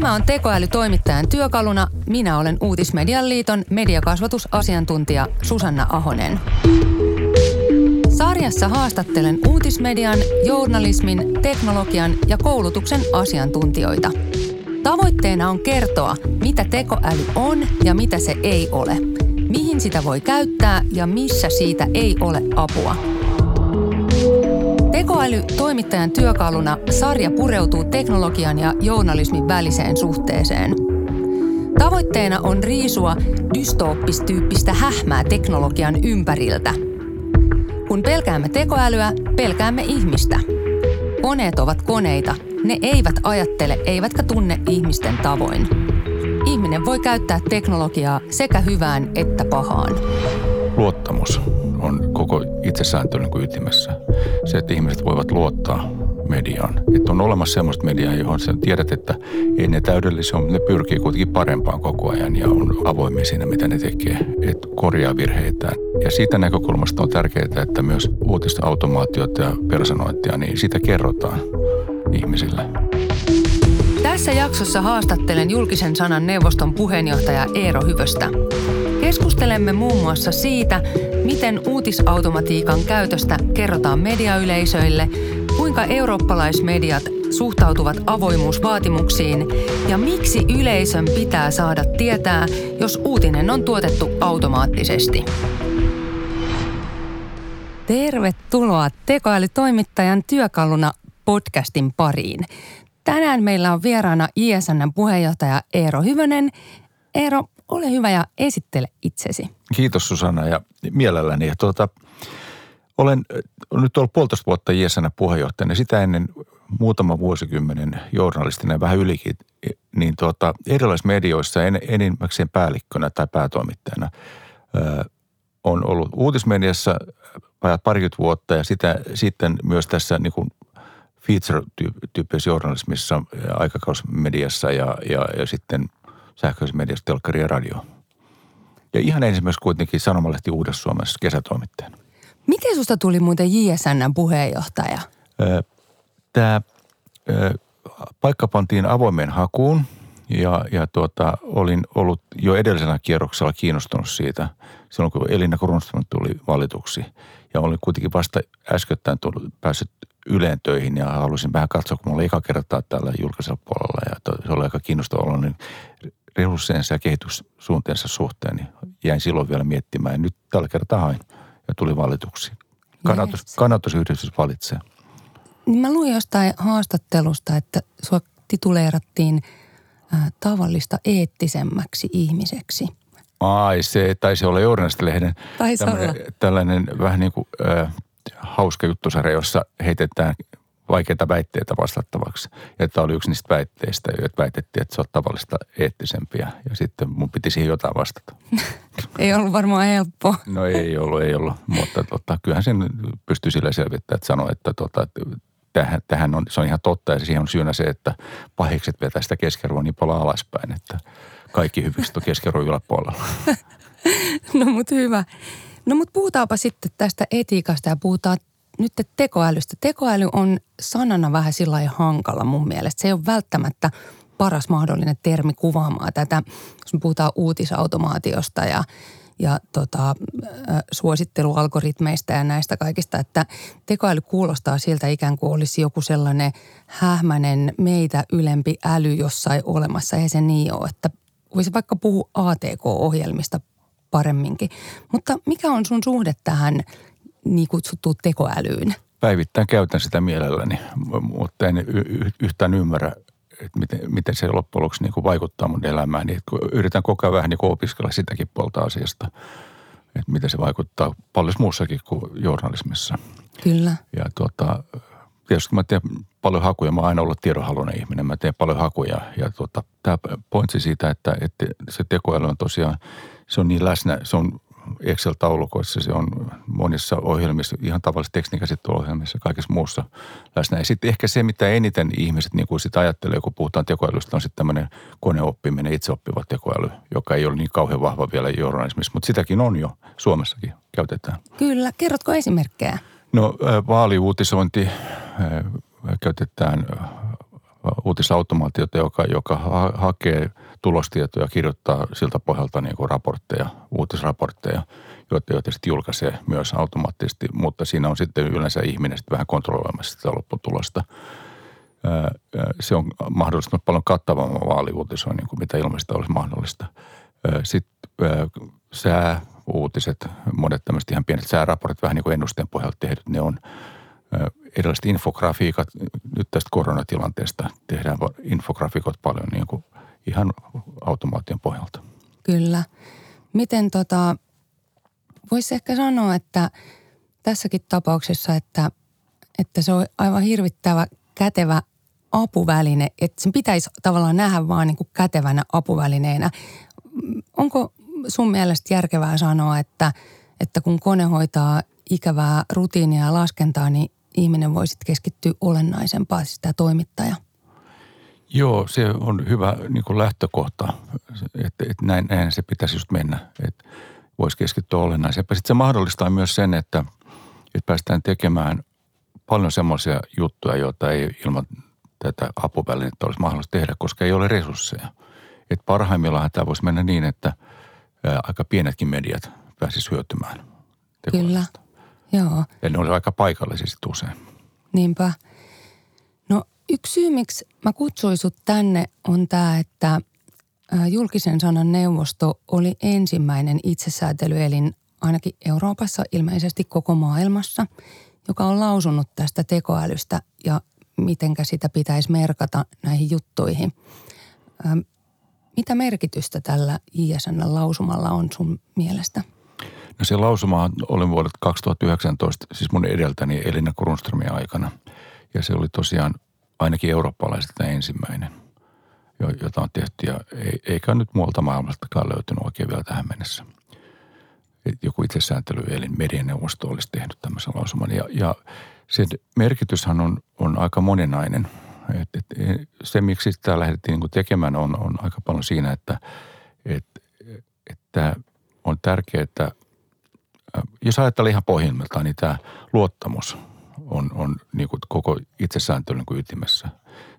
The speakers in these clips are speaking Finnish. Tämä on tekoälytoimittajan työkaluna. Minä olen Uutismedian Liiton mediakasvatusasiantuntija Susanna Ahonen. Sarjassa haastattelen uutismedian, journalismin, teknologian ja koulutuksen asiantuntijoita. Tavoitteena on kertoa, mitä tekoäly on ja mitä se ei ole. Mihin sitä voi käyttää ja missä siitä ei ole apua. Tekoäly toimittajan työkaluna sarja pureutuu teknologian ja journalismin väliseen suhteeseen. Tavoitteena on riisua dystooppistyyppistä hähmää teknologian ympäriltä. Kun pelkäämme tekoälyä, pelkäämme ihmistä. Koneet ovat koneita. Ne eivät ajattele eivätkä tunne ihmisten tavoin. Ihminen voi käyttää teknologiaa sekä hyvään että pahaan. Luottamus on koko itsesääntelyn ytimessä. Se, että ihmiset voivat luottaa mediaan. Että on olemassa sellaista mediaa, johon sen tiedät, että ei ne täydellisiä ole, mutta ne pyrkii kuitenkin parempaan koko ajan ja on avoimia siinä, mitä ne tekee, että korjaa virheitään. Ja siitä näkökulmasta on tärkeää, että myös uutista automaatiota ja personointia, niin sitä kerrotaan ihmisille. Tässä jaksossa haastattelen Julkisen sanan neuvoston puheenjohtaja Eero Hyvöstä. Keskustelemme muun muassa siitä, miten uutisautomatiikan käytöstä kerrotaan mediayleisöille, kuinka eurooppalaismediat suhtautuvat avoimuusvaatimuksiin ja miksi yleisön pitää saada tietää, jos uutinen on tuotettu automaattisesti. Tervetuloa tekoälytoimittajan työkaluna podcastin pariin. Tänään meillä on vieraana JSN:n puheenjohtaja Eero Hyvönen. Eero, ole hyvä ja esittele itsesi. Kiitos Susanna ja mielelläni. Ja olen nyt ollut 1,5 vuotta JSN:n puheenjohtajana. Sitä ennen muutama vuosikymmenen journalistina, vähän ylikin, niin erilaisissa medioissa enimmäkseen päällikkönä tai päätoimittajana. On ollut uutismediassa vajaat 20 vuotta ja sitten myös tässä niin kuin feature-tyyppisessä journalismissa, aikakausmediassa ja sitten sähköisessä mediassa, telkkari ja radio. Ja ihan ensimmäisenä kuitenkin Sanomalehti Uudessa Suomessa kesätoimittajana. Miten susta tuli muuten JSN:n puheenjohtaja? Tämä paikka pantiin avoimeen hakuun ja olin ollut jo edellisellä kierroksella kiinnostunut siitä silloin, kun Elina Kronström tuli valituksi. Ja olin kuitenkin vasta äskettäin päässyt Yleen töihin ja halusin vähän katsoa, kun minulla oli eka kertaa tällä julkaisella puolella ja se oli aika kiinnostava olla niin resursseensa ja kehityssuunteensa suhteen, niin jäin silloin vielä miettimään ja nyt tällä kertaa hain ja tuli valituksi. Kannatusyhdistys valitsee. Niin mä luin jostain haastattelusta, että sua tituleerattiin tavallista eettisemmäksi ihmiseksi. Ai se, taisi olla Joudenasta-lehden tällainen vähän niin kuin hauska juttusarja, jossa heitetään vaikeita väitteitä vastattavaksi. Ja tämä oli yksi niistä väitteistä, että väitettiin, että se on tavallista eettisempiä. Ja sitten mun piti siihen jotain vastata. Ei ollut varmaan helppoa. No ei ollut. Mutta kyllähän sen pystyy sillä selvittämään, että sanoi, että tähän on, se on ihan totta. Ja siihen on syynä se, että pahikset vetää sitä keskiarvoa niin paljon alaspäin, että kaikki hyvistä on keskiarvoa yläpuolella. No mut hyvä. No mutta puhutaanpa sitten tästä etiikasta ja puhutaan nyt tekoälystä. Tekoäly on sanana vähän sillain hankala mun mielestä. Se ei ole välttämättä paras mahdollinen termi kuvaamaan tätä, jos me puhutaan uutisautomaatiosta ja suosittelualgoritmeista ja näistä kaikista. Että tekoäly kuulostaa siltä ikään kuin olisi joku sellainen hähmäinen meitä ylempi äly jossain olemassa. Eihän se niin ole, että voisi vaikka puhua ATK-ohjelmista paremminkin. Mutta mikä on sun suhde tähän niin kutsuttuun tekoälyyn? Päivittäin käytän sitä mielelläni, mutta en yhtään ymmärrä, että miten se loppujen lopuksi niin vaikuttaa mun elämääni. Yritän koko ajan vähän niin opiskella sitäkin puolta asiasta, että miten se vaikuttaa paljon muussakin kuin journalismissa. Kyllä. Ja tietysti mä teen paljon hakuja. Mä oon aina ollut tiedonhaluinen ihminen. Mä teen paljon hakuja. Ja tämä pointsi siitä, että se tekoäly on tosiaan, se on niin läsnä, se on Excel-taulukoissa, se on monissa ohjelmissa, ihan tavallisissa tekniikkäsittelyohjelmissa, kaikessa muussa läsnä. Ja sitten ehkä se, mitä eniten ihmiset niin kuin sitä ajattelee, kun puhutaan tekoälystä, on sitten tämmöinen koneoppiminen, itseoppiva tekoäly, joka ei ole niin kauhean vahva vielä journalismissa, mutta sitäkin on jo, Suomessakin käytetään. Kyllä, kerrotko esimerkkejä? No vaaliuutisointi, käytetään uutisautomaatiota, joka hakee tulostietoja ja kirjoittaa siltä pohjalta niin kuin raportteja, uutisraportteja, joita sitten julkaisee myös automaattisesti, mutta siinä on sitten yleensä ihminen sitten vähän kontrolloimassa sitä lopputulosta. Se on mahdollisimman paljon kattavamman vaaliuutisoinnin kuin mitä ilmeisesti olisi mahdollista. Sitten sääuutiset, monet tämmöiset ihan pienet sääraportit, vähän niin kuin ennusteen pohjalta tehdyt, ne on erilaiset infografiikat. Nyt tästä koronatilanteesta tehdään infografiikot paljon niin kuin ihan automaation pohjalta. Kyllä. Miten voisi ehkä sanoa, että tässäkin tapauksessa, että se on aivan hirvittävä kätevä apuväline, että sen pitäisi tavallaan nähdä vaan niin kuin kätevänä apuvälineenä. Onko sun mielestä järkevää sanoa, että kun kone hoitaa ikävää rutiinia ja laskentaa, niin ihminen voi sitten keskittyä olennaisempaan, sitä toimittajaa? Joo, se on hyvä niin kuin lähtökohta, että näin se pitäisi just mennä, että voisi keskittyä olennaisempaan. Sitten se mahdollistaa myös sen, että päästään tekemään paljon semmoisia juttuja, joita ei ilman tätä apuvälinettä olisi mahdollista tehdä, koska ei ole resursseja. Että parhaimmillaan tämä voisi mennä niin, että aika pienetkin mediat pääsisivät hyötymään tekoälystä. Kyllä, joo. Ja ne olivat aika paikallisesti usein. Niinpä. No yksi syy, miksi mä kutsuin sut tänne, on tämä, että Julkisen sanan neuvosto oli ensimmäinen itsesäätelyelin ainakin Euroopassa, ilmeisesti koko maailmassa, joka on lausunut tästä tekoälystä ja mitenkä sitä pitäisi merkata näihin juttuihin. Mitä merkitystä tällä JSN-lausumalla on sun mielestä? No se lausuma oli vuodelta 2019, siis mun edeltäni Elina Kronströmin aikana. Ja se oli tosiaan ainakin eurooppalaisilta ensimmäinen, jota on tehty. Ja eikä nyt muualta maailmastakaan löytynyt oikein vielä tähän mennessä. Joku itsesääntelyelin medianeuvosto olisi tehnyt tämmöisen lausuman. Ja sen merkityshän on aika moninainen. Se, miksi sitä lähdettiin niin kuin tekemään, on aika paljon siinä, että on tärkeää, että jos ajatellaan ihan pohjimmiltaan, niin tämä luottamus on niin kuin koko itsesääntelyn niin kuin ytimessä.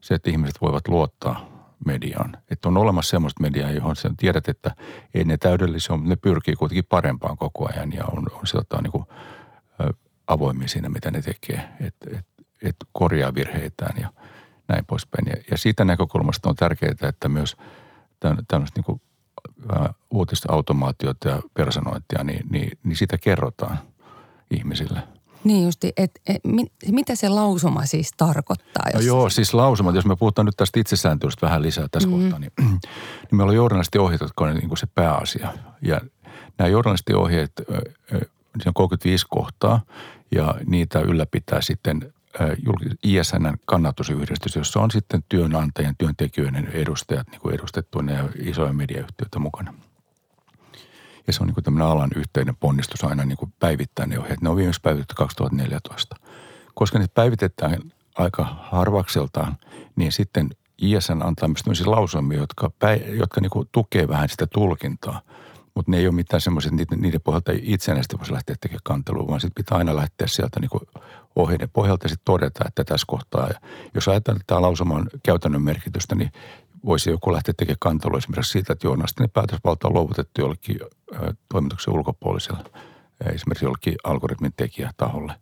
Se, että ihmiset voivat luottaa mediaan. Että on olemassa semmoista mediaa, johon sen tiedät, että ei ne täydellisiä, mutta ne pyrkii kuitenkin parempaan koko ajan ja on sillä tavalla niin kuin avoimia siinä, mitä ne tekee. Että korjaa virheitään ja näin poispäin. Ja siitä näkökulmasta on tärkeää, että myös tämmöistä niin kuin uutista automaatiota ja personointia, niin sitä kerrotaan ihmisille. Niin justi, että mitä se lausuma siis tarkoittaa? Jos... No joo, siis lausumat, jos me puhutaan nyt tästä itsesääntelystä vähän lisää tässä kohtaa, niin meillä on journalistiohjeet, jotka on niin kuin se pääasia. Ja nämä journalistiohjeet, siinä on 35 kohtaa ja niitä ylläpitää sitten JSN:n kannatusyhdistys, jossa on sitten työnantajien, työntekijöiden edustajat niin kuin edustettuina ja isoja mediayhtiöitä mukana. Ja se on niin kuin tämmöinen alan yhteinen ponnistus aina niin kuin päivittäin ne ohjeet. Ne on viimeksi päivitetty 2014. Koska niitä päivitetään aika harvakseltaan, niin sitten JSN antaa myös tämmöisiä lausumia, jotka niin kuin tukee vähän sitä tulkintaa. Mutta ne ei ole mitään semmoiset, niiden pohjalta ei itsenäisesti voisi lähteä tekemään kantelua, vaan sitten pitää aina lähteä sieltä niin kuin ohjeiden pohjalta ja sitten todeta, että tässä kohtaa. Ja jos ajatellaan tämä lausuman käytännön merkitystä, niin voisi joku lähteä tekemään kantelua esimerkiksi siitä, että journalistinen päätösvalta on luovutettu jollekin toimituksen ulkopuoliselle, esimerkiksi jollekin algoritmin tekijätaholle.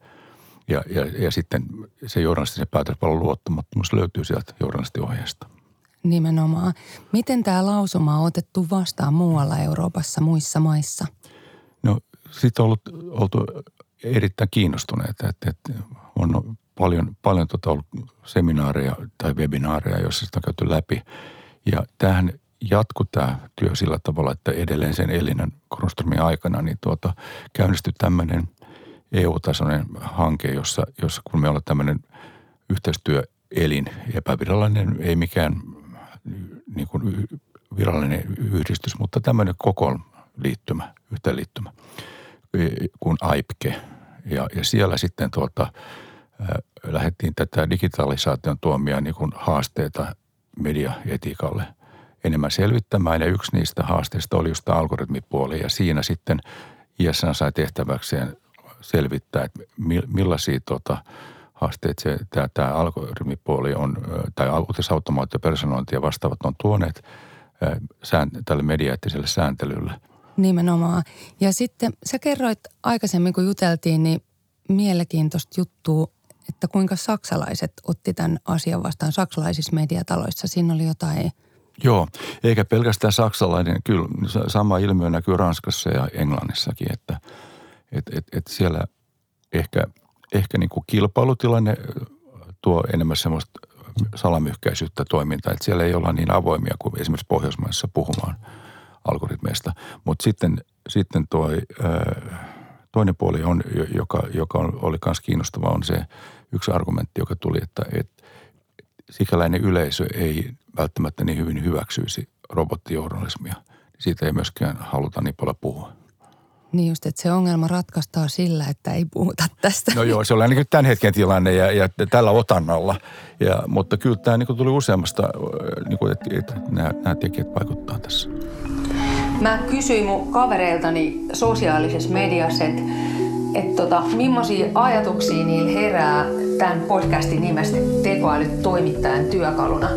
Ja sitten se journalistisen päätösvallan luottamattomuus löytyy sieltä journalistiohjeesta. Nimenomaan. Miten tämä lausuma on otettu vastaan muualla Euroopassa, muissa maissa? No sitten on oltu erittäin kiinnostuneita, että on paljon ollut seminaareja tai webinaareja, joissa sitä on käyty läpi. Ja tämähän jatkuu tämä työ sillä tavalla, että edelleen sen Elina Kronströmin aikana niin käynnistyi tämmöinen EU-tasoinen hanke, jossa kun me ollaan tämmöinen yhteistyöelin, epävirallinen, ei mikään niin kuin virallinen yhdistys, mutta tämmöinen kokoonliittymä, yhteenliittymä kuin AIPKE. Ja siellä sitten lähdettiin tätä digitalisaation tuomia niin kuin haasteita mediaetiikalle enemmän selvittämään. Ja yksi niistä haasteista oli just tämä algoritmipuoli. Ja siinä sitten JSN sai tehtäväkseen selvittää, että millaisia haasteet, tämä algoritmipuoli on, tai uutisautomaatio, personointi ja vastaavat on tuoneet tälle mediaattiselle sääntelylle. Nimenomaan. Ja sitten sä kerroit aikaisemmin, kun juteltiin, niin mielenkiintoista juttua, että kuinka saksalaiset otti tämän asian vastaan saksalaisissa mediataloissa. Siinä oli jotain. Joo, eikä pelkästään saksalainen. Kyllä sama ilmiö näkyy Ranskassa ja Englannissakin, että siellä ehkä niin kuin kilpailutilanne tuo enemmän semmoista salamyhkäisyyttä toimintaa, että siellä ei olla niin avoimia kuin esimerkiksi Pohjoismaissa puhumaan algoritmeista. Mutta sitten tuo toinen puoli, on, joka oli myös kiinnostava, on se yksi argumentti, joka tuli, että sikäläinen yleisö ei välttämättä niin hyvin hyväksyisi robottijournalismia. Siitä ei myöskään haluta niin paljon puhua. Niin just, että se ongelma ratkaistaan sillä, että ei puhuta tästä. No joo, se oli ainakin tämän hetken tilanne ja tällä otannalla. Ja, mutta kyllä tämä niin kuin tuli useammasta, niin että nämä tekijät vaikuttaa tässä. Mä kysyin mun kavereiltani sosiaalisessa mediassa, että millaisia ajatuksia niillä herää tämän podcastin nimestä tekoälyt toimittajan työkaluna.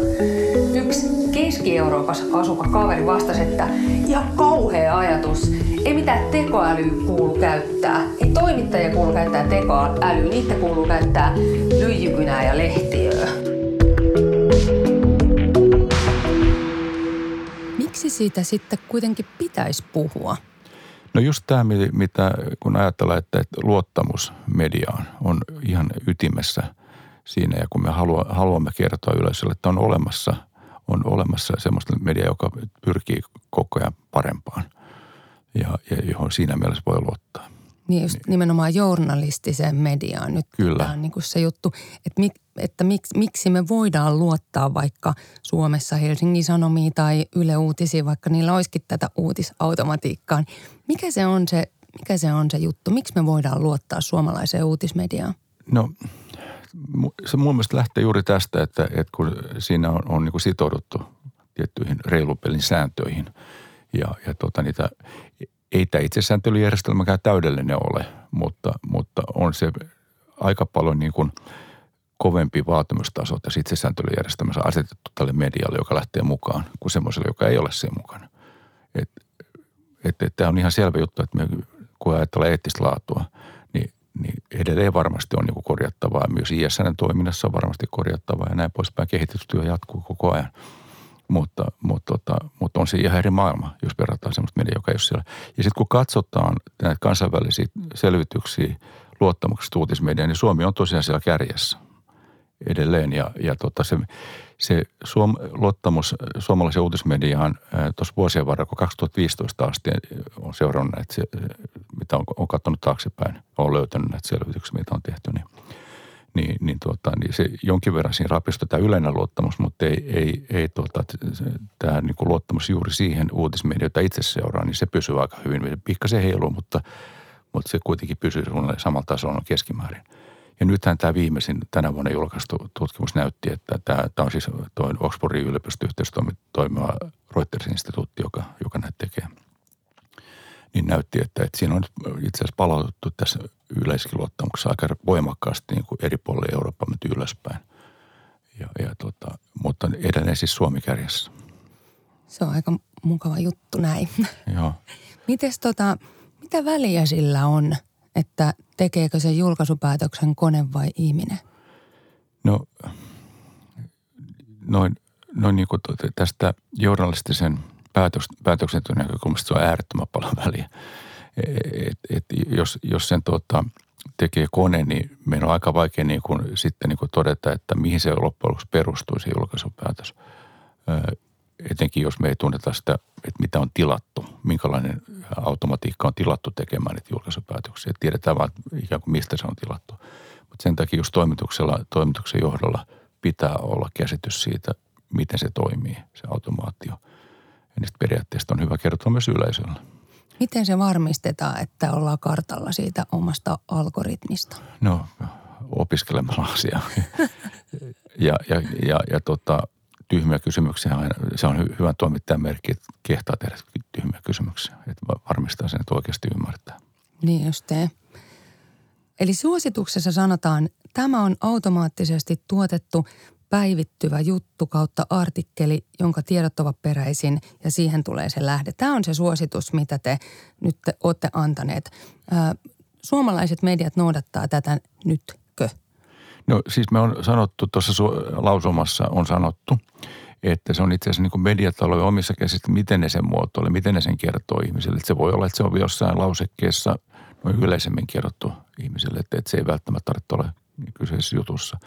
Yksi Keski-Euroopassa asuva kaveri vastasi, että ihan kauhea ajatus. Ei mitään tekoälyä kuulu käyttää. Ei toimittajia kuulu käyttää tekoälyä, niitä kuulu käyttää lyijykynää ja lehtiöä. Miksi siitä sitten kuitenkin pitäisi puhua? No just tämä, mitä kun ajatellaan, että luottamus mediaan on ihan ytimessä siinä, ja kun me haluamme kertoa yleisölle, että on olemassa semmoista mediaa, joka pyrkii koko ajan parempaan ja johon siinä mielessä voi luottaa. Niin just nimenomaan journalistiseen mediaan nyt. Kyllä. Tämä on niin kuin se juttu, että miksi me voidaan luottaa vaikka Suomessa Helsingin Sanomiin tai Yle Uutisiin, vaikka niillä olisikin tätä uutisautomatiikkaa. Mikä se on se juttu? Miksi me voidaan luottaa suomalaiseen uutismediaan? No se mun mielestä lähtee juuri tästä, että kun siinä on niin kuin sitouduttu tiettyihin reilun pelin sääntöihin ja niitä. Ei tämä itsesääntelyjärjestelmäkään täydellinen ole, mutta on se aika paljon niin kuin kovempi vaatimustaso tässä itsesääntelyjärjestelmässä asetettu tälle medialle, joka lähtee mukaan, kuin semmoiselle, joka ei ole siinä mukana. Tämä on ihan selvä juttu, että me, kun ajatellaan eettistä laatua, niin edelleen varmasti on niin kuin korjattavaa. Myös JSN toiminnassa on varmasti korjattavaa ja näin poispäin. Kehitystyö jatkuu koko ajan. Mutta on se ihan eri maailma, jos verrataan sellaista mediaa, joka ei ole siellä. Ja sitten kun katsotaan näitä kansainvälisiä selvityksiä luottamuksesta uutismediaan, niin Suomi on tosiaan siellä kärjessä edelleen. Se luottamus suomalaisen uutismediaan tuossa vuosien varrella, 2015 asti on seurannut näitä, mitä on katsonut taaksepäin, on löytänyt näitä selvityksiä, mitä on tehty, niin se jonkin verran siinä rapistui tämä yleinen luottamus, mutta ei tämä niin kuin luottamus juuri siihen uutismediaan, jota itse seuraa, niin se pysyy aika hyvin. Pikkasen heilu, mutta se kuitenkin pysyy samalla tasolla keskimäärin. Ja nythän tämä viimeisin tänä vuonna julkaistu tutkimus näytti, että tämä on siis tuo Oxfordin yliopistoyhteistoimiva Reuters-instituutti, joka näitä tekee. Niin näytti, että siinä on itse asiassa palautettu tässä yleiskin luottamuksessa aika voimakkaasti niin kuin eri puolilla Eurooppaa menty ylöspäin. Mutta edelleen siis Suomi kärjessä. Se on aika mukava juttu näin. Joo. Mitä väliä sillä on, että tekeekö sen julkaisupäätöksen kone vai ihminen? No, noin niin kuin tästä journalistisen päätöksenteon näkökulmasta se on äärettömän paljon väliä. Jos sen tekee kone, niin meidän on aika vaikea niin kuin, sitten niin kuin todeta, että mihin se loppujen lopuksi perustuu se julkaisupäätös. Etenkin jos me ei tunneta sitä, että mitä on tilattu, minkälainen automatiikka on tilattu tekemään niitä julkaisupäätöksiä. Tiedetään vaan ikään kuin mistä se on tilattu. Mutta sen takia just toimituksen johdolla pitää olla käsitys siitä, miten se toimii, se automaatio. Ja niistä periaatteista on hyvä kertoa myös yleisölle. Miten se varmistetaan, että ollaan kartalla siitä omasta algoritmista? No, opiskelemalla asiaa. Tyhmiä kysymyksiä aina, se on hyvän toimittajan merkki, että kehtaa tehdä tyhmiä kysymyksiä, että varmistaa sen, että oikeasti ymmärtää. Niin just. Eli suosituksessa sanotaan Tämä on automaattisesti tuotettu päivittyvä juttu kautta artikkeli, jonka tiedot ovat peräisin ja siihen tulee se lähde. Tämä on se suositus, mitä te nyt olette antaneet. Suomalaiset mediat noudattaa tätä nytkö? No siis me on sanottu, tuossa lausumassa on sanottu, että se on itse asiassa niin kuin mediatalojen omissa käsissä, miten ne sen muotoilee, miten ne sen kertoo ihmiselle. Että se voi olla, että se on jossain lausekkeessa noin yleisemmin kerrottu ihmiselle, että se ei välttämättä tarvitse olla kyseessä jutussa.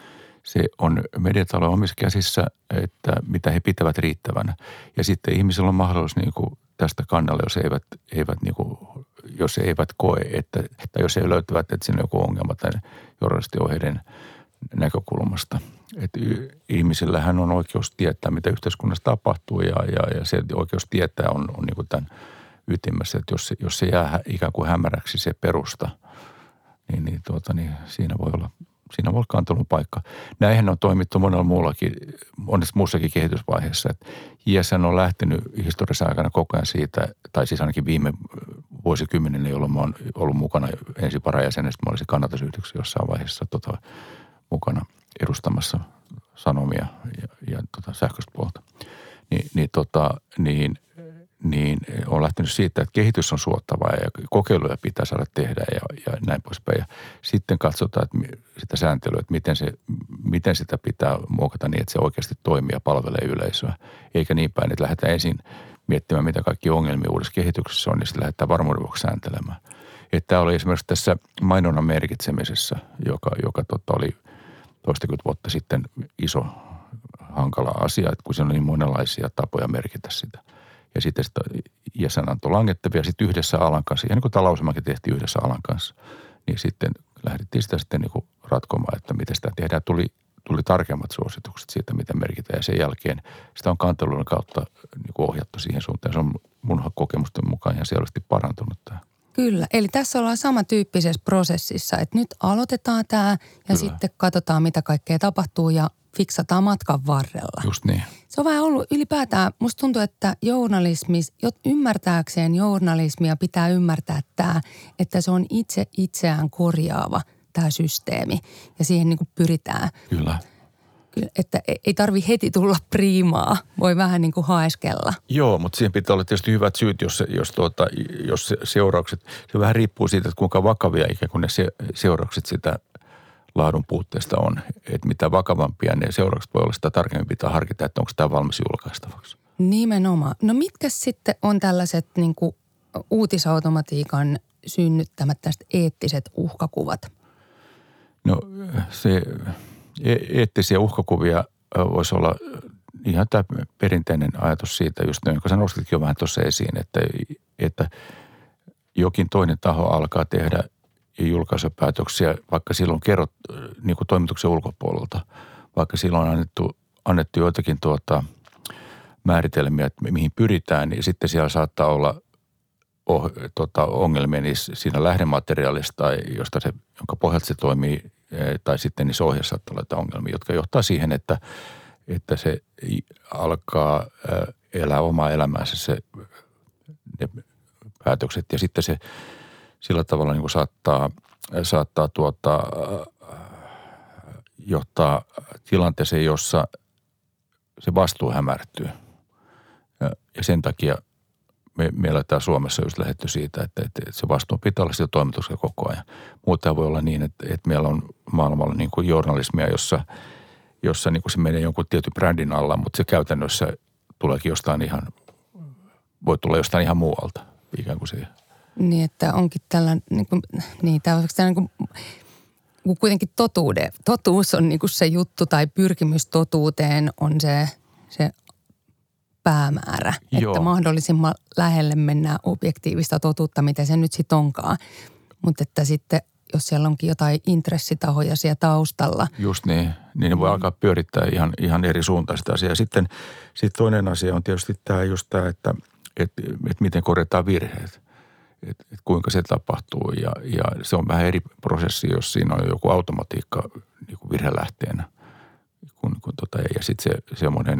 Se on mediatalojen omissa käsissä, että mitä he pitävät riittävänä. Ja sitten ihmisillä on mahdollisuus niin kuin tästä kannalle, jos he eivät koe, että, tai jos he löytävät, että siinä on joku ongelma tai journalistiohjeiden näkökulmasta. Että ihmisillähän on oikeus tietää, mitä yhteiskunnassa tapahtuu ja se oikeus tietää on niin kuin tämän ytimessä, että jos se jää ikään kuin hämäräksi se perusta, niin siinä voi olla kantelun paikka. Näinhän on toimittu monessa muussakin kehitysvaiheessa, että JSN on lähtenyt historiassa aikana koko ajan siitä, tai siis ainakin viime vuosikymmenellä, jolloin mä oon ollut mukana ensin varajäsenestä, mä olisin kannatusyhdeksi jossain vaiheessa mukana edustamassa Sanomia ja sähköistä puolta, niin on lähtenyt siitä, että kehitys on suottavaa ja kokeiluja pitää saada tehdä ja näin poispäin. Ja sitten katsotaan sitä sääntelyä, että miten sitä pitää muokata niin, että se oikeasti toimii ja palvelee yleisöä. Eikä niin päin, että lähdetään ensin miettimään, mitä kaikki ongelmia uudessa kehityksessä on, niin sitten lähdetään varmuuden vuoksi sääntelemään. Että tämä oli esimerkiksi tässä mainonnan merkitsemisessä, joka oli toistakymmentä vuotta sitten iso hankala asia, että kun siinä on niin monenlaisia tapoja merkitä sitä. Ja sitten JSN antoi langettavia sitten yhdessä alan kanssa. Ja niin kuin tämä lausumakin tehtiin yhdessä alan kanssa, niin sitten lähdettiin sitä sitten niin kuin ratkomaan, että miten sitä tehdään. Tuli tarkemmat suositukset siitä, mitä merkitään. Ja sen jälkeen sitä on kantelun kautta niin kuin ohjattu siihen suuntaan. Se on mun kokemusten mukaan ihan selvästi parantunut tämä. Kyllä, eli tässä ollaan samantyyppisessä prosessissa, että nyt aloitetaan tämä ja kyllä. Sitten katsotaan, mitä kaikkea tapahtuu ja fiksataan matkan varrella. Just niin. Se on vähän ollut ylipäätään, musta tuntuu, että ymmärtääkseen journalismia pitää ymmärtää tämä, että se on itse itseään korjaava tämä systeemi ja siihen niin kuin pyritään. Kyllä. Että ei tarvi heti tulla priimaa, voi vähän niin kuin haeskella. Joo, mutta siihen pitää olla tietysti hyvät syyt, jos seuraukset, se vähän riippuu siitä, että kuinka vakavia ikään kuin ne seuraukset sitä laadun puutteesta on. Että mitä vakavampia ne seuraukset voi olla, sitä tarkemmin pitää harkita, että onko tämä valmis julkaistavaksi. Nimenomaan. No mitkä sitten on tällaiset niin kuin uutisautomatiikan synnyttämät tästä eettiset uhkakuvat? No se... Eettisiä uhkakuvia voisi olla ihan tämä perinteinen ajatus siitä, just jonka sä nostitkin jo vähän tuossa esiin, että jokin toinen taho alkaa tehdä julkaisupäätöksiä, vaikka silloin kerrot niin kuin toimituksen ulkopuolelta, vaikka silloin on annettu joitakin määritelmiä, että mihin pyritään, niin sitten siellä saattaa olla ongelmia niin siinä lähdemateriaalista, jonka pohjalta se toimii, tai sitten niissä ohjeissa saattaa olla ongelmia, jotka johtaa siihen, että se alkaa elää omaa elämäänsä ne päätökset. Ja sitten se sillä tavalla niin kuin saattaa johtaa tilanteeseen, jossa se vastuu hämärtyy. Ja sen takia meillä täällä Suomessa on just lähdetty siitä, että se vastuu pitää olla sitä toimituksella koko ajan. Muuten voi olla niin, että meillä on maailmalla niin kuin journalismia, jossa niin kuin se menee jonkun tietyn brändin alla, mutta se käytännössä tuleekin voi tulla jostain ihan muualta ikään kuin se. Niin, että onkin tällainen, kun kuitenkin totuus on niin kuin se juttu tai pyrkimys totuuteen on se päämäärä, joo. Että mahdollisimman lähelle mennään objektiivista totuutta, mitä se nyt sitten onkaan. Mutta että sitten, jos siellä onkin jotain intressitahoja siellä taustalla. Just niin, niin ne voi alkaa pyörittää ihan eri suuntaista asiaa. Sitten toinen asia on tietysti tämä, että miten korjataan virheet, että kuinka se tapahtuu. Ja se on vähän eri prosessi, jos siinä on joku automatiikka niin kuin virhelähteenä. Ja sitten se semmoinen...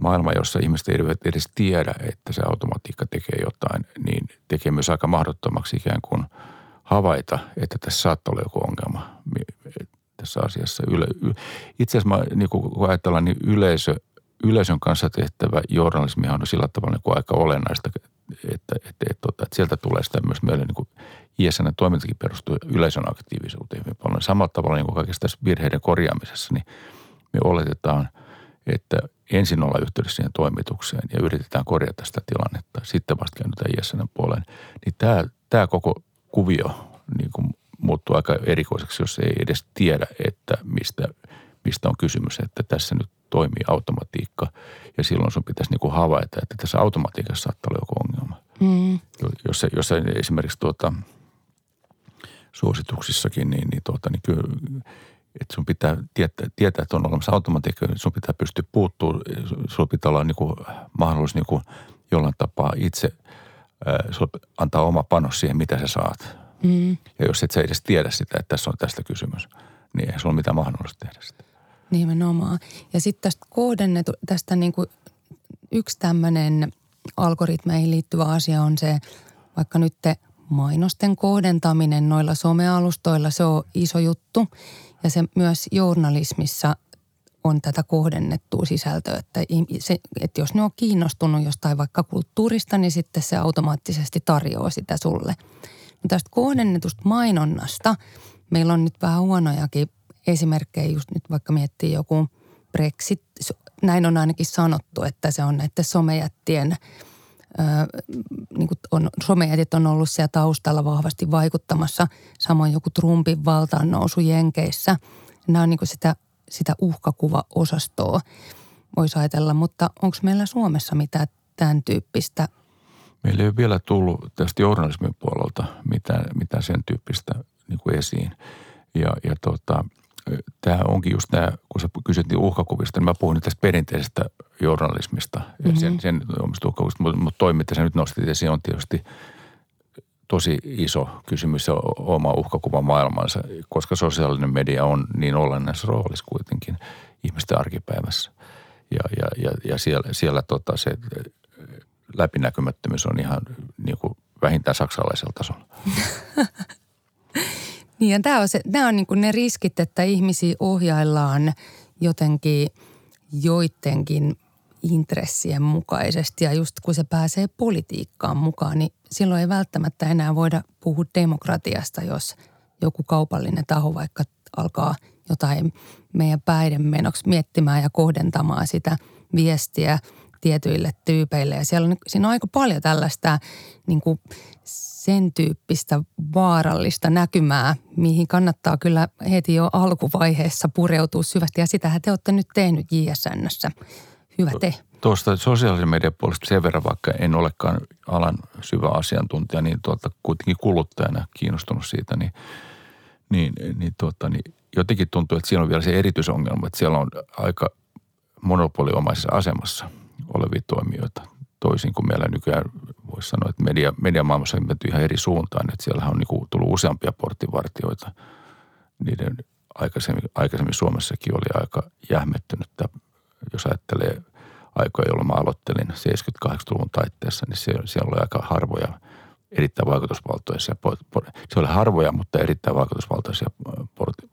Maailma, jossa ihmiset eivät edes tiedä, että se automatiikka tekee jotain, niin tekee myös aika mahdottomaksi ikään kuin havaita, että tässä saattaa olla joku ongelma. tässä asiassa. Itse asiassa niin kun ajatellaan, niin yleisön kanssa tehtävä journalismi on sillä tavalla niin aika olennaista, että sieltä tulee sitä myös meille niin JSN:n toimintakin perustuu yleisön aktiivisuuteen. Me ollaan samalla tavalla niin kuin kaikessa tässä virheiden korjaamisessa, niin me oletetaan, että ensin ollaan yhteydessä siihen toimitukseen ja yritetään korjata sitä tilannetta. Sitten vasta käännytään JSN:n puoleen. Niin tämä koko kuvio niin kuin muuttuu aika erikoiseksi, jos ei edes tiedä, että mistä on kysymys, että tässä nyt toimii automatiikka ja silloin sun pitäisi niin kuin havaita, että tässä automatiikassa saattaa olla joku ongelma. Mm. Jos esimerkiksi suosituksissakin, niin kyllä, että sun pitää tietää, että on olemassa automatiikka, sun pitää pystyä puuttua, sulla pitää olla niin kuin mahdollisuus niin kuin jollain tapaa itse antaa oma panos siihen, mitä sä saat. Mm. Ja jos et sä edes tiedä sitä, että tässä on tästä kysymys, niin ei sulla ole mitään mahdollisuutta tehdä sitä. Nimenomaan. Ja sitten tästä tästä niin kuin yksi tämmöinen algoritmeihin liittyvä asia on se, vaikka nyt mainosten kohdentaminen noilla somealustoilla, se on iso juttu. Ja se myös journalismissa on tätä kohdennettua sisältöä, että jos ne on kiinnostunut jostain vaikka kulttuurista, niin sitten se automaattisesti tarjoaa sitä sulle. No tästä kohdennetusta mainonnasta meillä on nyt vähän huonojakin esimerkkejä, just nyt vaikka miettii joku Brexit. Näin on ainakin sanottu, että se on näiden somejättien, niin kuin somejätit on ollut siellä taustalla vahvasti vaikuttamassa. Samoin joku Trumpin valtaan nousu Jenkeissä. Nämä on niin kuin sitä uhkakuvaosastoa, voisi ajatella. Mutta onko meillä Suomessa mitään tämän tyyppistä? Meillä ei ole vielä tullut tästä journalismin puolelta mitään sen tyyppistä niin kuin esiin. Tämä onkin just nämä, kun sä kysyt uhkakuvista, niin mä puhun nyt tästä perinteisestä journalismista ja sen omista uhkakuvista, mutta toi, mitä sä nyt nostit esiin, on tietysti tosi iso kysymys ja oma uhkakuva maailmansa, koska sosiaalinen media on niin olennaisessa roolissa kuitenkin ihmisten arkipäivässä. Ja siellä se läpinäkymättömyys on ihan niin kuin vähintään saksalaisella tasolla. Niin ja nämä on niin kuin ne riskit, että ihmisiä ohjaillaan jotenkin joidenkin intressien mukaisesti. Ja just kun se pääsee politiikkaan mukaan, niin silloin ei välttämättä enää voida puhua demokratiasta, jos joku kaupallinen taho vaikka alkaa jotain meidän päiden menoksi miettimään ja kohdentamaan sitä viestiä tietyille tyypeille. Ja siinä on aika paljon tällaista niin kuin sen tyyppistä vaarallista näkymää, mihin kannattaa kyllä heti jo alkuvaiheessa pureutua syvästi. Ja sitähän te olette nyt tehnyt JSN:ssä. Hyvä te. Tuosta sosiaalisen median puolesta sen verran, vaikka en olekaan alan syvä asiantuntija, niin kuitenkin kuluttajana kiinnostunut siitä, niin jotenkin tuntuu, että siinä on vielä se erityisongelma, että siellä on aika monopoliomaisessa asemassa olevia toimijoita. Toisin kuin meillä nykyään voisi sanoa, että mediamaailmassa on menty ihan eri suuntaan, että siellä on niin tullut useampia porttivartioita. Niiden aikaisemmin Suomessakin oli aika jähmettynyttä. Jos ajattelee aikoja, jolloin mä aloittelin 78-luvun taitteessa, niin siellä oli aika harvoja, erittäin vaikutusvaltoisia. Se oli harvoja, mutta erittäin vaikutusvaltoisia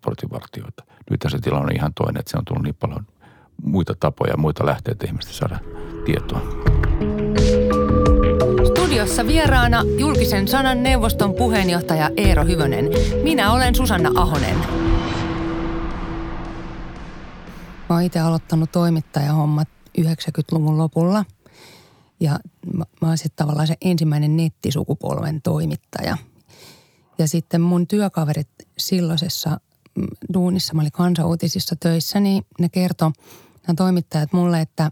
porttivartioita. Nyt se tilanne on ihan toinen, että se on tullut niin paljon muita tapoja ja muita lähteitä ihmistä saada tietoa. Studiossa vieraana Julkisen sanan neuvoston puheenjohtaja Eero Hyvönen. Minä olen Susanna Ahonen. Mä oon itse aloittanut toimittajahommat 90-luvun lopulla. Ja mä oon sitten tavallaan se ensimmäinen nettisukupolven toimittaja. Ja sitten mun työkaverit silloisessa duunissa, mä olin Kansanuutisissa töissä, niin ne kertoi nämä toimittajat mulle, että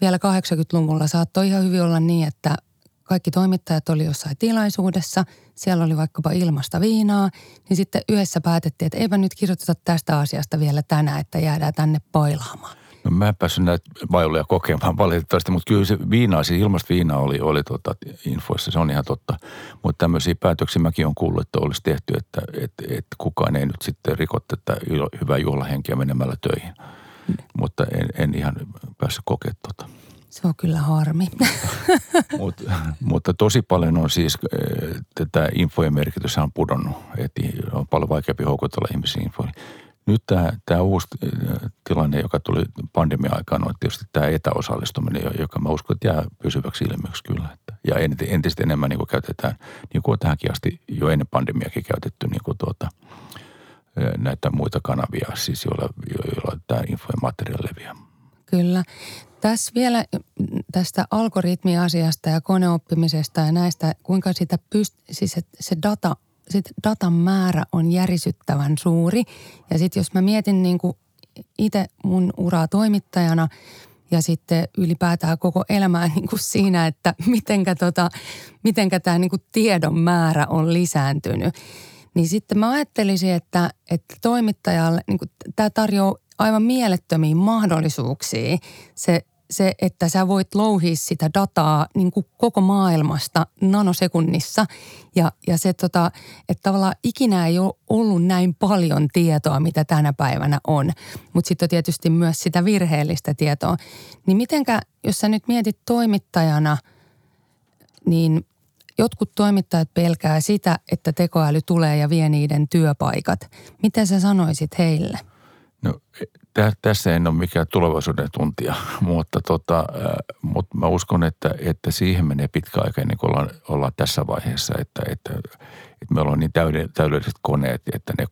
vielä 80-luvulla saattoi ihan hyvin olla niin, että kaikki toimittajat oli jossain tilaisuudessa, siellä oli vaikkapa ilmasta viinaa, niin sitten yhdessä päätettiin, että eipä nyt kirjoiteta tästä asiasta vielä tänään, että jäädään tänne pailaamaan. No mä en päässyt näitä vailuja kokemaan valitettavasti, mutta kyllä se viinaa, siis ilmasta viinaa oli infoissa, se on ihan totta. Mutta tämmöisiä päätöksiä mäkin olen kuullut, että olisi tehty, että kukaan ei nyt sitten riko tätä hyvää juhlahenkeä menemällä töihin. Mutta en ihan päässyt kokea . Se on kyllä harmi. Mutta tosi paljon on siis, tätä infojen merkitys on pudonnut. Et on paljon vaikeampi houkutella ihmisiä infoja. Nyt tämä uusi tilanne, joka tuli pandemia-aikaan, on tietysti tämä etäosallistuminen, joka mä uskon, että jää pysyväksi ilmiöksi kyllä. Ja entistä enemmän niin kuin käytetään, niin kuin on tähänkin asti jo ennen pandemiakin käytetty niin kuin näitä muita kanavia, siis joilla tämä info ja materiaali leviää. Kyllä. Tässä vielä tästä algoritmiasiasta ja koneoppimisesta ja näistä, kuinka sitä datan määrä on järisyttävän suuri. Ja sitten jos mä mietin niin kuin itse mun uraa toimittajana ja sitten ylipäätään koko elämää niin kuin siinä, että mitenkä tämä niin kuin tiedon määrä on lisääntynyt. Niin sitten mä ajattelisin, että toimittajalle niin kuin tämä tarjoaa aivan mielettömiä mahdollisuuksia se, että sä voit louhia sitä dataa niin kuin koko maailmasta nanosekunnissa. Ja se, että tavallaan ikinä ei ole ollut näin paljon tietoa, mitä tänä päivänä on. Mutta sitten on tietysti myös sitä virheellistä tietoa. Niin mitenkä, jos sä nyt mietit toimittajana, niin jotkut toimittajat pelkää sitä, että tekoäly tulee ja vie niiden työpaikat. Mitä sä sanoisit heille? No, tässä en ole mikään tulevaisuuden tuntija, mutta mä uskon, että siihen menee pitkä aika ennen kuin ollaan tässä vaiheessa, että meillä on niin täydelliset koneet, että ne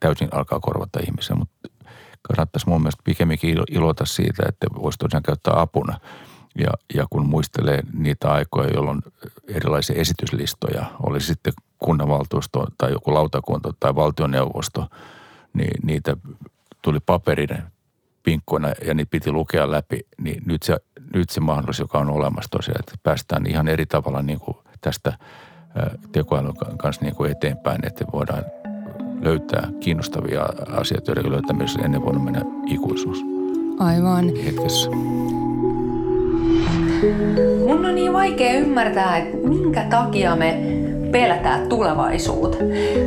täysin alkaa korvata ihmisiä, mutta kannattaisi mun mielestä pikemminkin iloita siitä, että voisi tosiaan käyttää apuna. Ja kun muistelee niitä aikoja, jolloin erilaisia esityslistoja, oli sitten kunnanvaltuusto tai joku lautakunta tai valtioneuvosto, niin niitä tuli paperinen pinkkoina ja niitä piti lukea läpi, niin nyt se mahdollisuus, joka on olemassa tosiaan, että päästään ihan eri tavalla niin kuin tästä tekoälyn kanssa niin kuin eteenpäin, että voidaan löytää kiinnostavia asioita, joiden löytämisessä ennen voinut mennä ikuisuus. Aivan. Hetkessä. Mun on niin vaikea ymmärtää, että minkä takia me pelätään tulevaisuutta.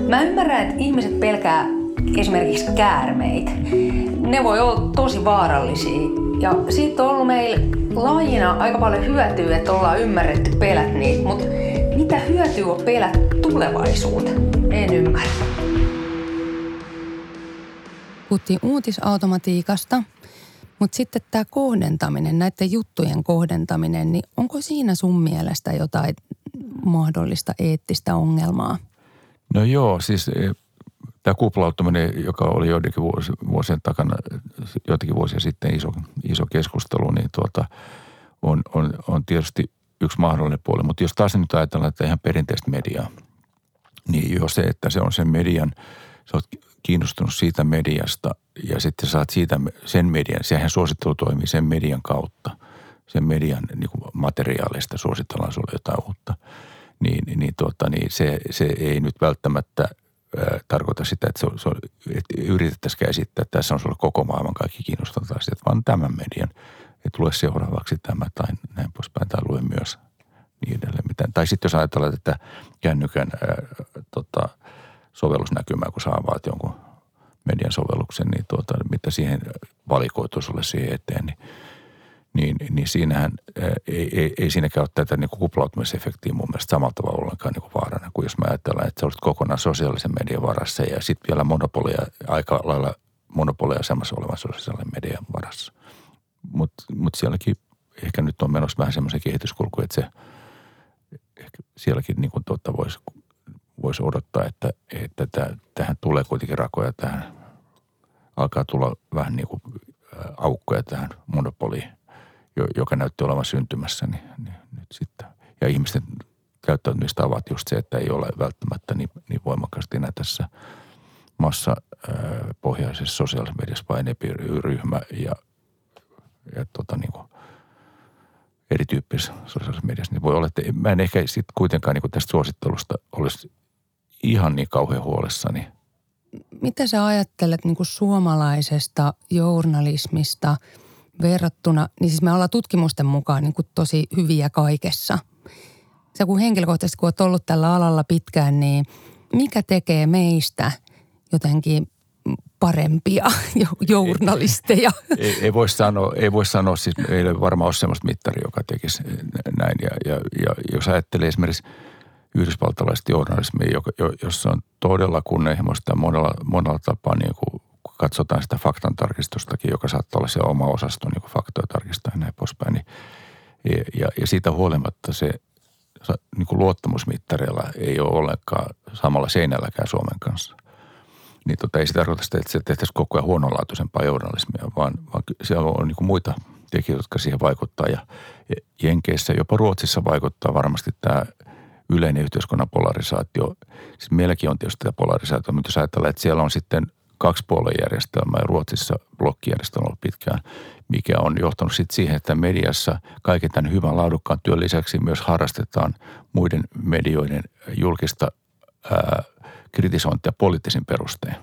Mä ymmärrän, että ihmiset pelkää esimerkiksi käärmeitä. Ne voi olla tosi vaarallisia. Ja siitä on ollut meillä lajina aika paljon hyötyä, että ollaan ymmärretty pelät niitä. Mutta mitä hyötyä on pelätä tulevaisuutta? En ymmärrä. Puhuttiin uutisautomatiikasta. Mutta sitten tämä kohdentaminen, näiden juttujen kohdentaminen, niin onko siinä sun mielestä jotain mahdollista eettistä ongelmaa? No joo, siis tämä kuplauttaminen, joka oli joitakin vuosia sitten iso keskustelu, niin on tietysti yksi mahdollinen puoli. Mutta jos taas nyt ajatellaan, että ihan perinteistä mediaa, niin jo se, että se on sen median, sä oot kiinnostunut siitä mediasta ja sitten saat siitä sen median, sehän suosittelu toimii sen median kautta. Sen median niin kuin materiaalista suositellaan sulle jotain uutta. Se ei nyt välttämättä tarkoita sitä, että yritettäisikään esittää, että tässä on sulle koko maailman kaikki kiinnostavat asiat, vaan tämän median. Et lue seuraavaksi tämä tai näin poispäin tai lue myös niin edelleen. Tai sitten jos ajatellaan, että kännykän sovellusnäkymää, kun sä avaat jonkun median sovelluksen, niin mitä siihen valikoituu sulle siihen eteen, niin siinähän ei siinäkään ole tätä niin kuin kuplautumisefektiä mun mielestä samalla tavalla ollenkaan niin kuin vaarana, kuin jos mä ajatellaan, että sä olet kokonaan sosiaalisen median varassa ja sitten vielä aika lailla monopoliasemassa olevan sosiaalisen median varassa. Mut sielläkin ehkä nyt on menossa vähän semmoisen kehityskulku, että se ehkä sielläkin niin kuin voisi odottaa, että tähän tulee kuitenkin rakoja, tähän alkaa tulla vähän niin kuin aukkoja tähän monopoliin, joka näytti olevan syntymässä. Niin nyt sitten. Ja ihmisten käyttäytymistä ovat just se, että ei ole välttämättä niin voimakkaasti enää tässä massapohjaisessa sosiaalisessa mediassa, vaan enempi ryhmä ja niin kuin erityyppisessä sosiaalisessa mediassa, niin voi olla, että mä en ehkä sitten kuitenkaan niin tästä suosittelusta olisi ihan niin kauhean huolissani. Mitä sä ajattelet niin kuin suomalaisesta journalismista verrattuna, niin siis me ollaan tutkimusten mukaan niin kuin tosi hyviä kaikessa. Sä kun henkilökohtaisesti, kun oot ollut tällä alalla pitkään, niin mikä tekee meistä jotenkin parempia journalisteja? Ei voi sanoa, siis ei varmaan ole sellaista mittaria, joka tekisi näin. Ja jos ajattelee esimerkiksi yhdysvaltalaista journalismia, jossa on todella kunnianhimoista monella tapaa niin kuin katsotaan sitä faktantarkistustakin, joka saattaa olla se oma osasto, niin kuin faktoja tarkistaa ja näin poispäin. Niin, ja siitä huolimatta se niin kuin luottamusmittareilla ei ole ollenkaan samalla seinälläkään Suomen kanssa. Niin ei se tarkoita sitä, että se tehtäisiin koko ajan huonolaatuisempaa journalismia, vaan siellä on niin kuin muita tekijöitä, jotka siihen vaikuttaa. Ja Jenkeissä, jopa Ruotsissa vaikuttaa varmasti tämä yleinen yhteiskunnan polarisaatio. Siis meilläkin on tietysti tämä polarisaatio, mutta jos ajatellaan, että siellä on sitten kaksi puoluejärjestelmää ja Ruotsissa blokkijärjestelmä on ollut pitkään, mikä on johtanut sitten siihen, että mediassa kaiken tämän hyvän laadukkaan työn lisäksi myös harrastetaan muiden medioiden julkista kritisointia poliittisin perustein.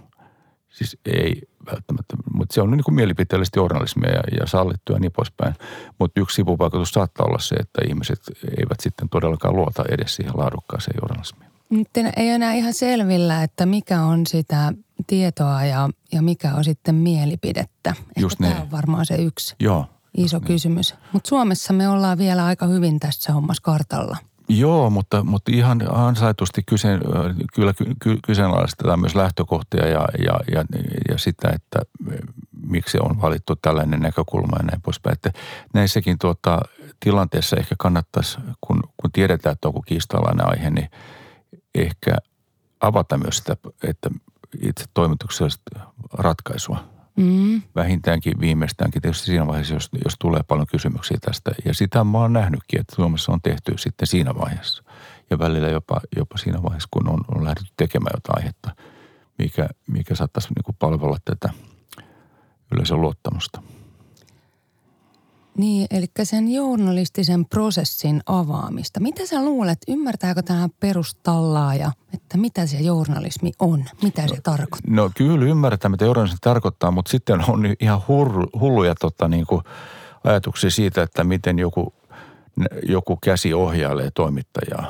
Siis ei välttämättä, mutta se on niin kuin mielipiteellisesti journalismia ja sallittua ja niin poispäin. Mutta yksi sivuvaikutus saattaa olla se, että ihmiset eivät sitten todellakaan luota edes siihen laadukkaaseen journalismiin. Nyt ei enää ihan selvillä, että mikä on sitä tietoa ja mikä on sitten mielipidettä. Tämä on varmaan se yksi iso kysymys. Mutta Suomessa me ollaan vielä aika hyvin tässä hommassa kartalla. Joo, mutta ihan ansaitusti kyseenalaistetaan myös lähtökohtia ja sitä, että miksi on valittu tällainen näkökulma ja näin poispäin. Että näissäkin tilanteessa ehkä kannattaisi, kun tiedetään, että onko kiistalainen aihe, niin ehkä avata myös sitä, että itse toimituksellista ratkaisua. Vähintäänkin viimeistäänkin tietysti siinä vaiheessa, jos tulee paljon kysymyksiä tästä. Ja sitä mä oon nähnytkin, että Suomessa on tehty sitten siinä vaiheessa. Ja välillä jopa siinä vaiheessa, kun on lähdetty tekemään jotain aihetta, mikä saattaisi niin kuin palvella tätä yleisön luottamusta. Niin, eli sen journalistisen prosessin avaamista. Mitä sä luulet, ymmärtääkö tähän perustallaaja, että mitä se journalismi on? Mitä se tarkoittaa? No kyllä ymmärretään, mitä journalismi tarkoittaa, mutta sitten on ihan hulluja niin kuin ajatuksia siitä, että miten joku käsi ohjailee toimittajaa.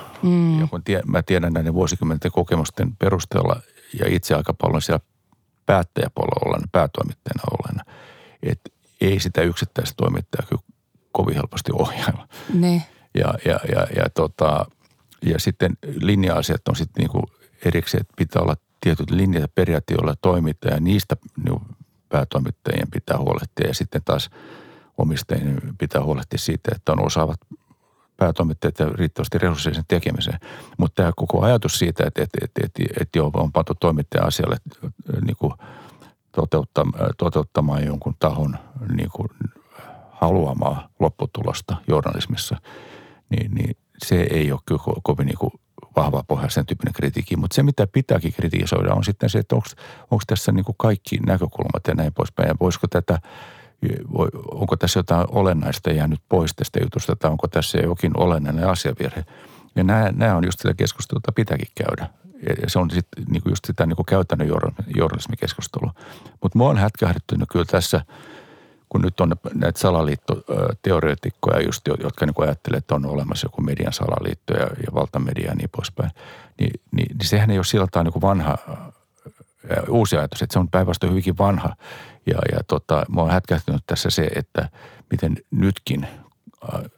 Ja kun mä tiedän näiden vuosikymmenten kokemusten perusteella ja itse aika paljon siellä päättäjäpuolella ollaan, päätoimittajana ollaan, että ei sitä yksittäistä toimittajaa kyllä kovin helposti ohjailla. Ne. Ja sitten linja-asiat on sitten niinku erikseen, että pitää olla tietyt linjat ja periaatteilla toimittajia. Niistä niinku päätoimittajien pitää huolehtia ja sitten taas omistajien pitää huolehtia siitä, että on osaavat päätoimittajat ja riittävästi resursseja sen tekemiseen. Mutta tämä koko ajatus siitä, että joo, on pantu toimittajan asialle niinku toteuttamaan jonkun tahon niin kuin haluamaa lopputulosta journalismissa, niin se ei ole kyllä kovin niin kuin vahvaa pohjaa sen tyyppinen kritiikki. Mutta se, mitä pitääkin kritisoida, on sitten se, että onko tässä niin kuin kaikki näkökulmat ja näin poispäin. Ja onko tässä jotain olennaista jäänyt pois tästä jutusta, tai onko tässä jokin olennainen asiavirhe. Ja nämä on just sitä keskustelua, jota pitääkin käydä. Ja se on sitten niinku just sitä niinku käytännön journalismikeskustelua. Mutta minua on hätkähdyttynyt kyllä tässä, kun nyt on näitä salaliittoteoreetikkoja just, jotka niinku ajattelee, että on olemassa joku median salaliitto ja valtamedia ja niin poispäin. Niin sehän ei ole sillä tavalla niinku vanha, uusi ajatus, että se on päinvastoin hyvinkin vanha. Minua on hätkähtynyt tässä se, että miten nytkin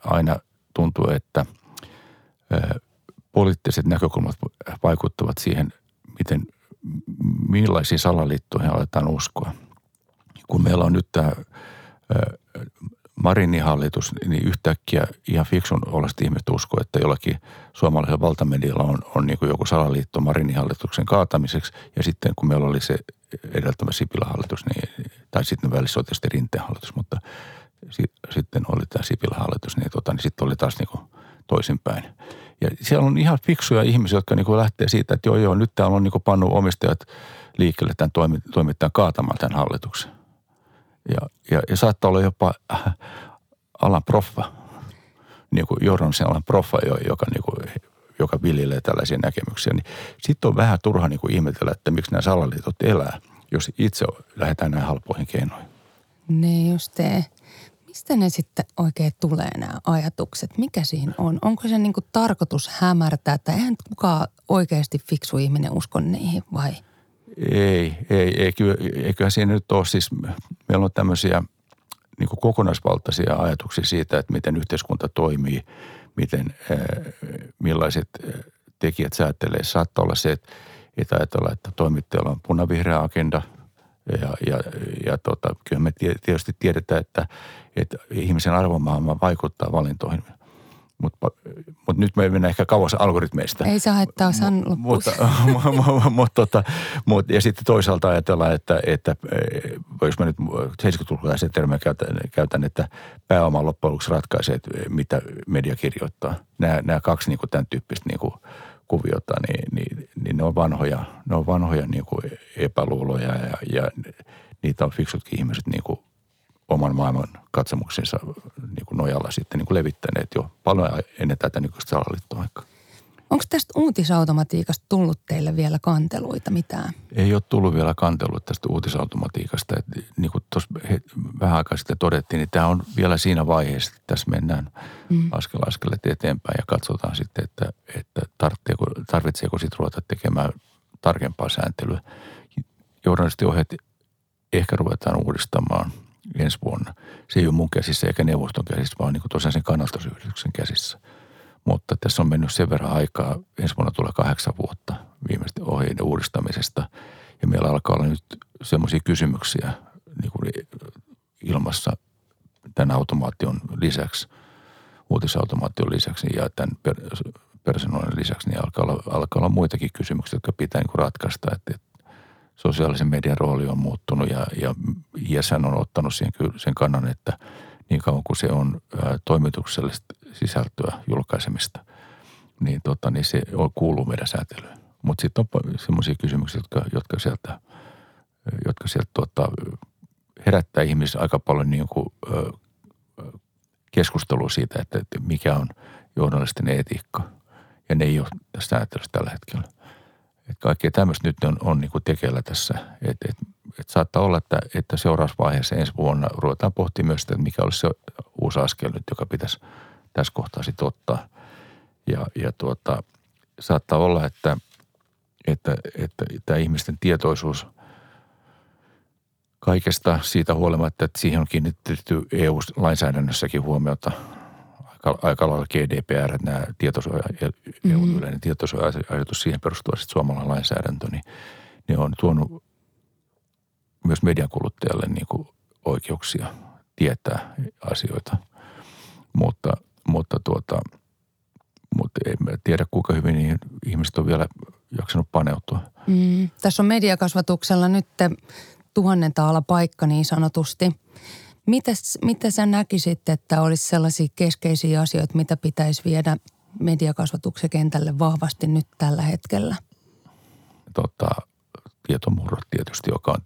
aina tuntuu, että poliittiset näkökulmat vaikuttavat siihen, millaisiin salaliittoihin aletaan uskoa. Kun meillä on nyt tämä Marinin hallitus, niin yhtäkkiä ihan fiksun olesti ihmiset uskoo, että jollakin suomalaisella valtamedialla on niin kuin joku salaliitto Marinin hallituksen kaatamiseksi. Ja sitten kun meillä oli se edeltävä Sipilä-hallitus, niin, tai sitten välissä oli tietysti Rinteen hallitus, mutta sitten oli tämä Sipilä-hallitus, niin sitten oli taas niin kuin toisinpäin. Ja siellä on ihan fiksuja ihmisiä, jotka niin kuin lähtee siitä, että joo, nyt täällä on niin kuin pannut omistajat liikkeelle tämän toimittajan kaatamaan tämän hallituksen. Ja saattaa olla jopa alan proffa, niin kuin journalismin alan proffa, joka viljelee tällaisia näkemyksiä. Niin sitten on vähän turha niin kuin ihmetellä, että miksi nämä salaliitot elää, jos itse lähdetään näin halpoihin keinoihin. Ne just te. Mistä ne sitten oikein tulee nämä ajatukset? Mikä siinä on? Onko se niin kuin tarkoitus hämärtää, että eihän kukaan oikeasti fiksu ihminen usko niihin vai? Ei. Eiköhän siinä nyt ole siis, meillä on tämmöisiä niin kuin kokonaisvaltaisia ajatuksia siitä, että miten yhteiskunta toimii, millaiset tekijät säätelee. Saattaa olla se, että ajatellaan, että toimittajalla on punavihreä agenda Ja kyllä me tietysti tiedetään, että ihmisen arvomaailma vaikuttaa valintoihin. Mutta nyt me mennään ehkä kauas algoritmeista. Ei saa haittaa, San loppuun. Ja sitten toisaalta ajatellaan, että jos mä nyt 70-lukulaisen termiä käytän, että pääoma loppujen lopuksi ratkaisee, että mitä media kirjoittaa. Nämä kaksi niin kuin tämän tyyppistä niin kuin kuviota, niin ne on vanhoja niin kuin epäluuloja ja niitä on fiksutkin ihmiset niin kuin oman maailman katsomuksensa niin kuin nojalla sitten niin kuin levittäneet jo paljon ennen tätä nykyistä salaliittoaikaa. Onko tästä uutisautomatiikasta tullut teille vielä kanteluita mitään? Ei ole tullut vielä kanteluita tästä uutisautomatiikasta. Niin kuin tuossa vähän aikaa sitten todettiin, niin tämä on vielä siinä vaiheessa, että tässä mennään askel askelet eteenpäin ja katsotaan sitten, että tarvitseeko sitten ruveta tekemään tarkempaa sääntelyä. Journalistiohjeet ehkä ruvetaan uudistamaan ensi vuonna. Se ei ole mun käsissä eikä neuvoston käsissä, vaan niin kuin tosiaan sen kannatusyhdistyksen käsissä. Mutta tässä on mennyt sen verran aikaa. Ensi vuonna tulee 8 vuotta viimeisten ohjeiden uudistamisesta. Ja meillä alkaa olla nyt semmoisia kysymyksiä niin kuin ilmassa tämän automaation lisäksi, uutisautomaation lisäksi ja tämän persoonan lisäksi, niin alkaa olla muitakin kysymyksiä, jotka pitää niin kuin ratkaista. Että sosiaalisen median rooli on muuttunut ja JSN on ottanut siihen sen kannan, että niin kauan kuin se on toimituksellista sisältöä julkaisemista, niin, niin se kuuluu meidän säätelyyn. Mutta sitten on semmoisia kysymyksiä, jotka sieltä herättää ihmisiä aika paljon niin kuin, keskustelua siitä, että mikä on journalistinen etiikka. Ja ne ei ole tässä säätelyssä tällä hetkellä. Et kaikkea tämmöistä nyt on niin kuin tekeillä tässä. Et saattaa olla, että seuraavassa vaiheessa ensi vuonna ruvetaan pohtimaan myös sitä, että mikä olisi se uusi askel nyt, joka pitäisi tässä kohtaa sitten ottaa. Ja saattaa olla, että tämä ihmisten tietoisuus kaikesta siitä huolimatta, että siihen on kiinnitetty EU-lainsäädännössäkin huomiota aika lailla GDPR, että nämä EU-yleinen tietosuoja-ajatus siihen perustuu sitten suomalainen lainsäädäntö, niin on tuonut myös median kuluttajalle niin kuin oikeuksia tietää asioita, mutta en tiedä kuinka hyvin niihin ihmiset on vielä jaksanut paneutua. Tässä on mediakasvatuksella nyt 1000 taala paikka niin sanotusti. Mitä sä näkisit, että olisi sellaisia keskeisiä asioita, mitä pitäisi viedä mediakasvatuksen kentälle vahvasti nyt tällä hetkellä? Tietomurrot tietysti, joka on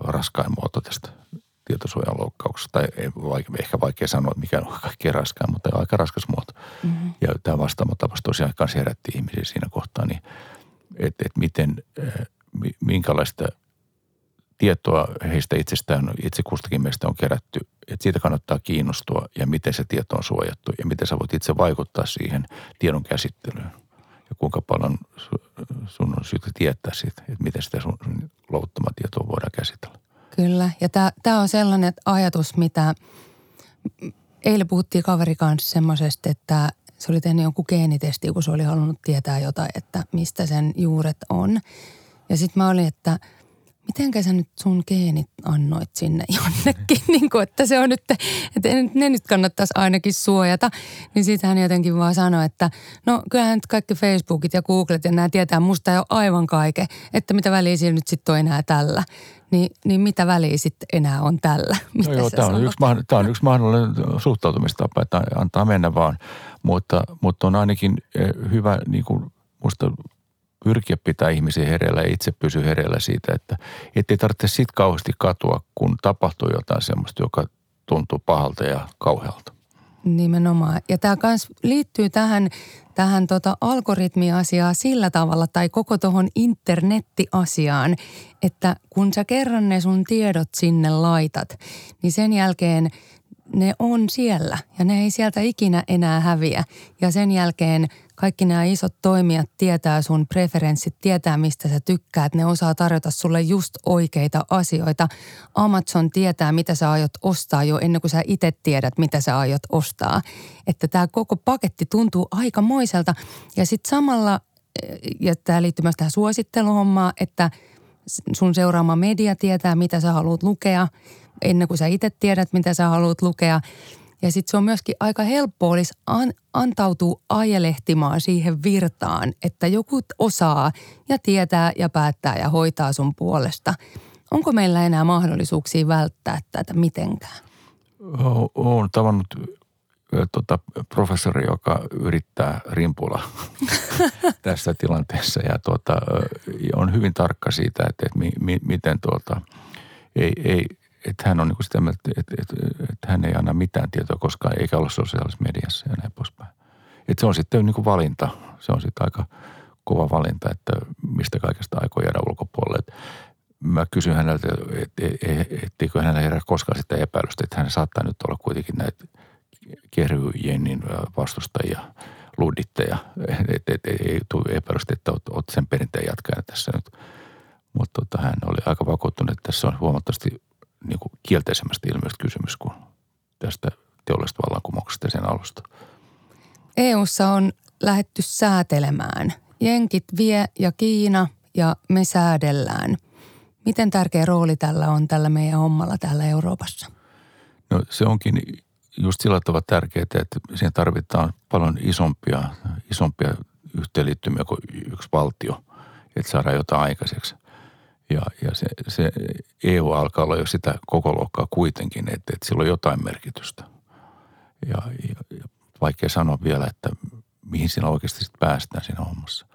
raskain muoto tästä tietosuojan loukkauksesta. Tai ehkä vaikea sanoa, mikä on kaikkein raskain, mutta aika raskas muoto. Mm-hmm. Ja tämä vastaamattapas tosiaan kanssa herätti ihmisiä siinä kohtaa, niin että miten, minkälaista tietoa heistä itsestään, itse kustakin meistä on kerätty. Että siitä kannattaa kiinnostua ja miten se tieto on suojattu ja miten sä voit itse vaikuttaa siihen tiedon käsittelyyn. Ja kuinka paljon sun on syytä tietää siitä, että miten sitä sun louttamaa tietoa voidaan käsitellä. Kyllä, ja tämä on sellainen ajatus, mitä eilen puhuttiin kaveri kanssa semmoisesta, että se oli tehnyt jonkun geenitestiä, kun se oli halunnut tietää jotain, että mistä sen juuret on. Ja sitten mä olin, että mitenkä sä nyt sun geenit annoit sinne jonnekin, niin kuin, että se on nyt, että ne nyt kannattaisi ainakin suojata. Niin siitä hän jotenkin vaan sanoi, että no kyllähän nyt kaikki Facebookit ja Googlet ja nämä tietää musta jo aivan kaiken, että mitä väliä siinä nyt sitten on enää tällä. Niin mitä väliä sitten enää on tällä? Mitä no joo, tämä on yksi mahdollinen suhtautumistapa, että antaa mennä vaan, mutta on ainakin hyvä niin kuin musta pyrkiä pitää ihmisiä hereillä ja itse pysyä hereillä siitä, että ei tarvitse sit kauheasti katua, kun tapahtuu jotain semmoista, joka tuntuu pahalta ja kauhealta. Nimenomaan. Ja tämä myös liittyy tähän algoritmiasiaan sillä tavalla tai koko tuohon internettiasiaan, että kun sä kerran ne sun tiedot sinne laitat, niin sen jälkeen ne on siellä ja ne ei sieltä ikinä enää häviä. Ja sen jälkeen kaikki nämä isot toimijat tietää sun preferenssit, tietää mistä sä tykkäät. Ne osaa tarjota sulle just oikeita asioita. Amazon tietää, mitä sä aiot ostaa jo ennen kuin sä itse tiedät, mitä sä aiot ostaa. Että tämä koko paketti tuntuu aikamoiselta. Ja sitten samalla, ja tämä liittyy myös tähän suositteluhommaan, että sun seuraama media tietää, mitä sä haluat lukea, ennen kuin sä itse tiedät, mitä sä haluat lukea. Ja sitten se on myöskin aika helppo olisi antautua ajelehtimaan siihen virtaan, että joku osaa ja tietää ja päättää ja hoitaa sun puolesta. Onko meillä enää mahdollisuuksia välttää tätä mitenkään? Olen tavannut professori, joka yrittää rimpuilla tässä tilanteessa ja on hyvin tarkka siitä, miten että hän on niin kuin sitä mieltä, että hän ei anna mitään tietoa koskaan, eikä olla sosiaalisessa mediassa ja näin poispäin. Että se on sitten niin kuin valinta. Se on sitten aika kova valinta, että mistä kaikesta aikoo jäädä ulkopuolelle. Et mä kysyn häneltä, etteikö hänellä herää koskaan sitä epäilystä, että hän saattaa nyt olla kuitenkin näitä kerryjennin vastustajia, ludditteja. Että ei tule epäilystä, että olet sen perinteen jatkajana tässä nyt. Mutta hän oli aika vakuuttunut, että tässä on huomattavasti niin kuin kielteisemmästä ilmiöstä kysymys kuin tästä teollisesta vallankumouksesta ja sen alusta. EU:ssa on lähdetty säätelemään. Jenkit vie ja Kiina ja me säädellään. Miten tärkeä rooli tällä on tällä meidän hommalla täällä Euroopassa? No se onkin just sillä tavalla tärkeää, että siihen tarvitaan paljon isompia yhteenliittymiä kuin yksi valtio, että saadaan jotain aikaiseksi. Ja se EU alkaa olla jo sitä kokoluokkaa kuitenkin, että sillä on jotain merkitystä. Ja vaikea sanoa vielä, että mihin siinä oikeasti sitten päästään siinä hommassa.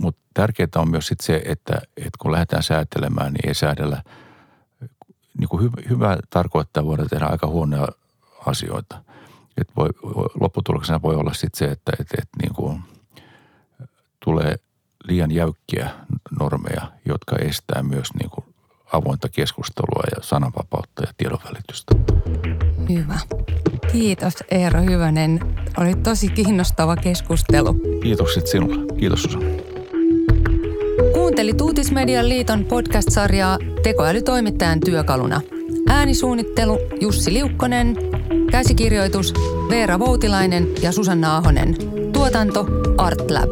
Mutta tärkeää on myös sitten se, että kun lähdetään säätelemään, niin ei säädellä. Niin kuin hyvä tarkoittaa, voidaan tehdä aika huonoja asioita. Että lopputuloksena voi olla sitten se, että niin kuin tulee liian jäykkiä normeja, jotka estää myös niin kuin avointa keskustelua ja sananvapautta ja tiedonvälitystä. Hyvä. Kiitos Eero Hyvönen. Oli tosi kiinnostava keskustelu. Kiitokset sinulle. Kiitos Susanna. Kuuntelit Uutismedian Liiton podcast-sarjaa Tekoälytoimittajan työkaluna. Äänisuunnittelu Jussi Liukkonen, käsikirjoitus Veera Voutilainen ja Susanna Ahonen. Tuotanto Artlab.